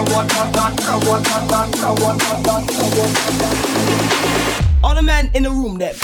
All the men in the room then.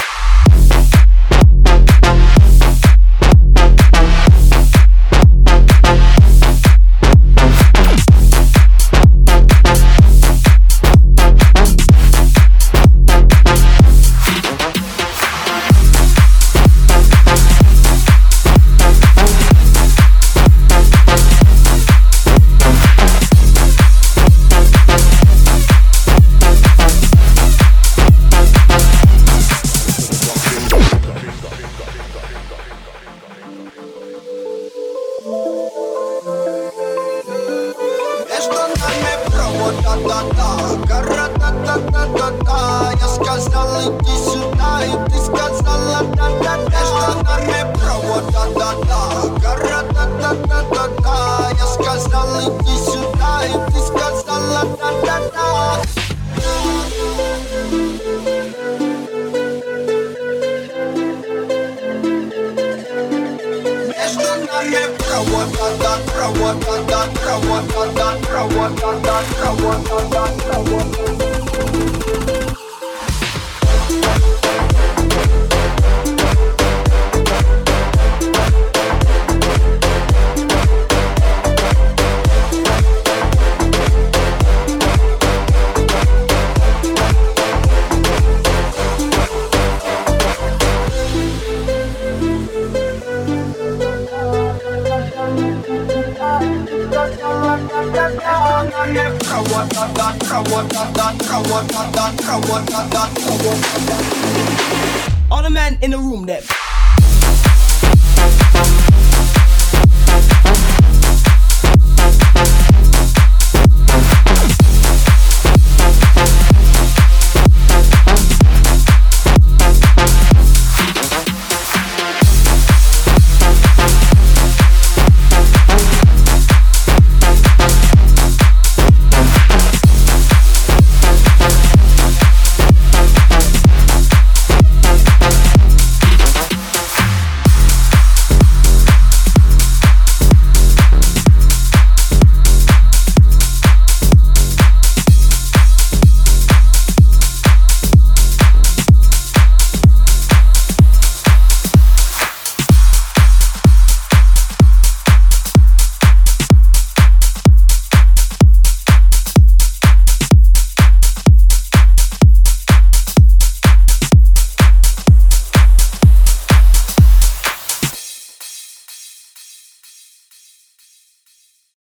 Да-да-да-да-да-да, я сказал, иди сюда, и ты сказала да-да-да. Между нами провода, да-да-да, гора, да-да-да-да-да, я сказал, иди сюда, и ты сказала да-да-да. Между нами провода, да-да-да. All the men in the room then.